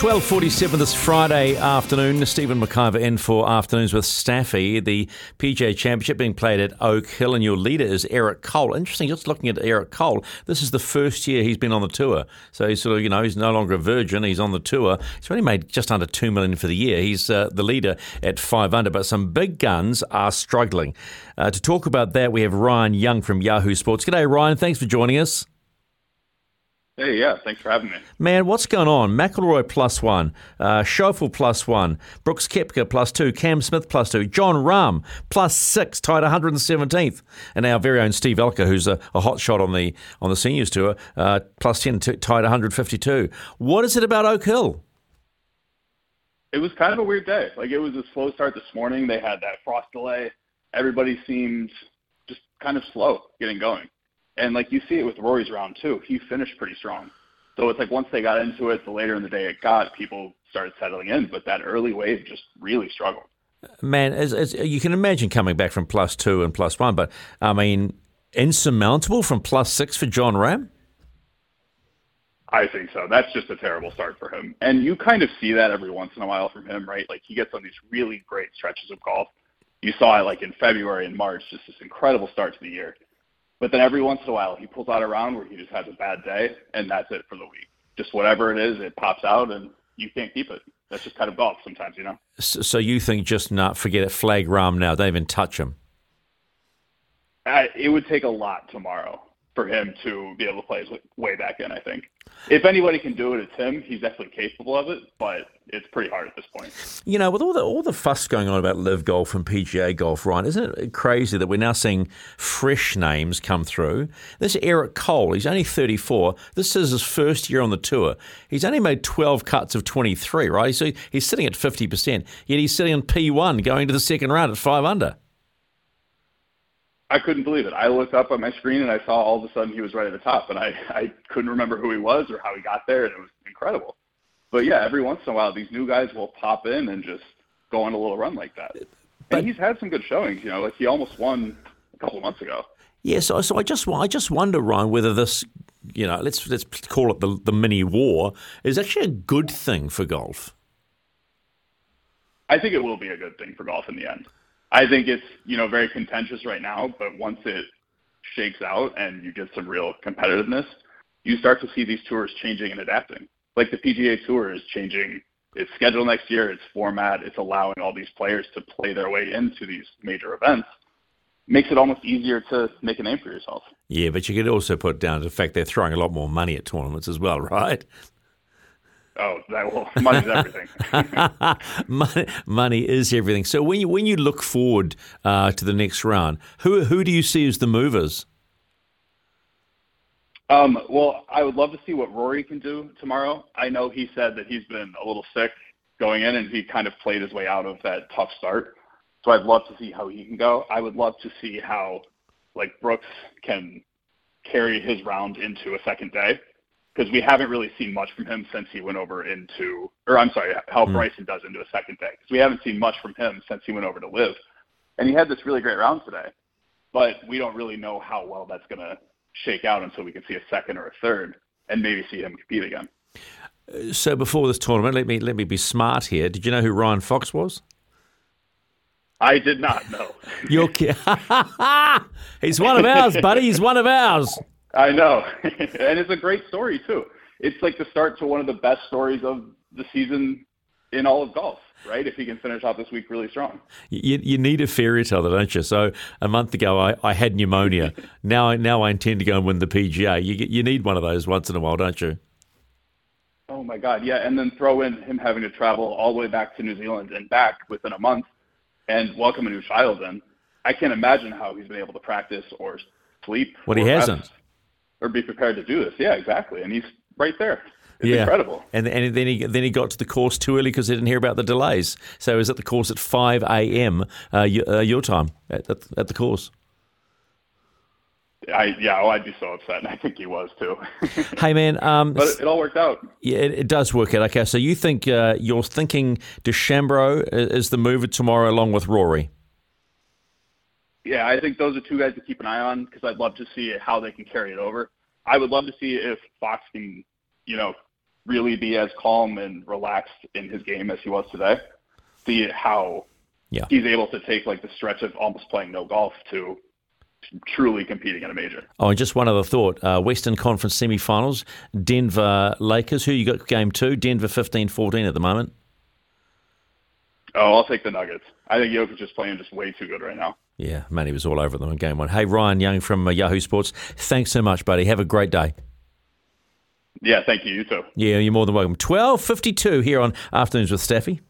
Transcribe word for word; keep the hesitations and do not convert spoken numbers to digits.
twelve forty-seven this Friday afternoon, Stephen McIver in for Afternoons with Steffy. The P G A Championship being played at Oak Hill, and your leader is Eric Cole. Interesting, just looking at Eric Cole, this is the first year he's been on the tour. So he's sort of, you know, he's no longer a virgin, he's on the tour. He's only made just under two million dollars for the year. He's uh, the leader at five under, but some big guns are struggling. Uh, to talk about that, we have Ryan Young from Yahoo Sports. G'day, Ryan. Thanks for joining us. Hey, yeah, thanks for having me. Man, what's going on? McIlroy plus one, uh, Schoffel plus one, Brooks Koepka plus two, Cam Smith plus two, John Rahm plus six, tied one hundred seventeenth. And our very own Steve Elker, who's a, a hot shot on the on the seniors tour, uh, plus ten, t- tied one hundred fifty-two. What is it about Oak Hill? It was kind of a weird day. Like, it was a slow start this morning. They had that frost delay. Everybody seemed just kind of slow getting going. And, like, you see it with Rory's round, too. He finished pretty strong. So it's like once they got into it, the later in the day it got, people started settling in. But that early wave just really struggled. Man, as, as you can imagine coming back from plus two and plus one. But, I mean, insurmountable from plus six for John Rahm? I think so. That's just a terrible start for him. And you kind of see that every once in a while from him, right? Like, he gets on these really great stretches of golf. You saw it, like, in February and March, just this incredible start to the year. But then every once in a while, he pulls out a round where he just has a bad day, and that's it for the week. Just whatever it is, it pops out, and you can't keep it. That's just kind of golf sometimes, you know? So, so you think just not forget it, flag Rahm now, don't even touch him? I, it would take a lot tomorrow for him to be able to play his way back in, I think. If anybody can do it, it's him. He's definitely capable of it, but it's pretty hard at this point. You know, with all the all the fuss going on about LIV Golf and P G A Golf, Ryan, isn't it crazy that we're now seeing fresh names come through? This Eric Cole, he's only thirty-four. This is his first year on the tour. He's only made twelve cuts of twenty-three, right? So he's sitting at fifty percent, yet he's sitting on P one going to the second round at five under. I couldn't believe it. I looked up on my screen and I saw all of a sudden he was right at the top, and I, I couldn't remember who he was or how he got there, and it was incredible. But, yeah, every once in a while these new guys will pop in and just go on a little run like that. But and he's had some good showings, you know, like he almost won a couple of months ago. Yeah, so, so I just I just wonder, Ryan, whether this, you know, let's let's call it the, the mini war, is actually a good thing for golf. I think it will be a good thing for golf in the end. I think it's, you know, very contentious right now, but once it shakes out and you get some real competitiveness, you start to see these tours changing and adapting. Like the P G A Tour is changing its schedule next year, its format, it's allowing all these players to play their way into these major events. Makes it almost easier to make a name for yourself. Yeah, but you could also put it down to the fact they're throwing a lot more money at tournaments as well, right? Oh, that will, money's everything. money, money is everything. So when you when you look forward uh, to the next round, who who do you see as the movers? Um, well, I would love to see what Rory can do tomorrow. I know he said that he's been a little sick going in, and he kind of played his way out of that tough start. So I'd love to see how he can go. I would love to see how, like, Brooks can carry his round into a second day, because we haven't really seen much from him since he went over into, or I'm sorry, how mm. Bryson does into a second day. Because we haven't seen much from him since he went over to LIV. And he had this really great round today, but we don't really know how well that's going to shake out until we can see a second or a third and maybe see him compete again. So before this tournament, let me let me be smart here. Did you know who Ryan Fox was? I did not know. You're kidding. He's one of ours, buddy. He's one of ours. I know. And it's a great story, too. It's like the start to one of the best stories of the season in all of golf, right? If he can finish out this week really strong. You, you need a fairy tale, don't you? So a month ago, I, I had pneumonia. now, now I intend to go and win the P G A. You, you need one of those once in a while, don't you? Oh, my God, yeah. And then throw in him having to travel all the way back to New Zealand and back within a month and welcome a new child in. I can't imagine how he's been able to practice or sleep. What he hasn't. Rest. Or be prepared to do this. Yeah, exactly. And he's right there. It's yeah. incredible. And and then he then he got to the course too early because he didn't hear about the delays. So he was at the course at five a.m. Uh, your, uh, your time at, at, at the course. I, yeah, well, I'd be so upset, and I think he was too. Hey, man. Um, but it, it all worked out. Yeah, it, it does work out. Okay, so you think uh, you're thinking DeChambro is the mover tomorrow along with Rory? Yeah, I think those are two guys to keep an eye on because I'd love to see how they can carry it over. I would love to see if Fox can, you know, really be as calm and relaxed in his game as he was today. See how yeah. he's able to take like the stretch of almost playing no golf to truly competing in a major. Oh, and just one other thought. Uh, Western Conference semifinals, Denver Lakers. Who you got game two? Denver fifteen fourteen at the moment. Oh, I'll take the Nuggets. I think Jokic is playing just way too good right now. Yeah, man, he was all over them in game one. Hey, Ryan Young from uh, Yahoo Sports, thanks so much, buddy. Have a great day. Yeah, thank you. You too. Yeah, you're more than welcome. twelve fifty-two here on Afternoons with Steffy.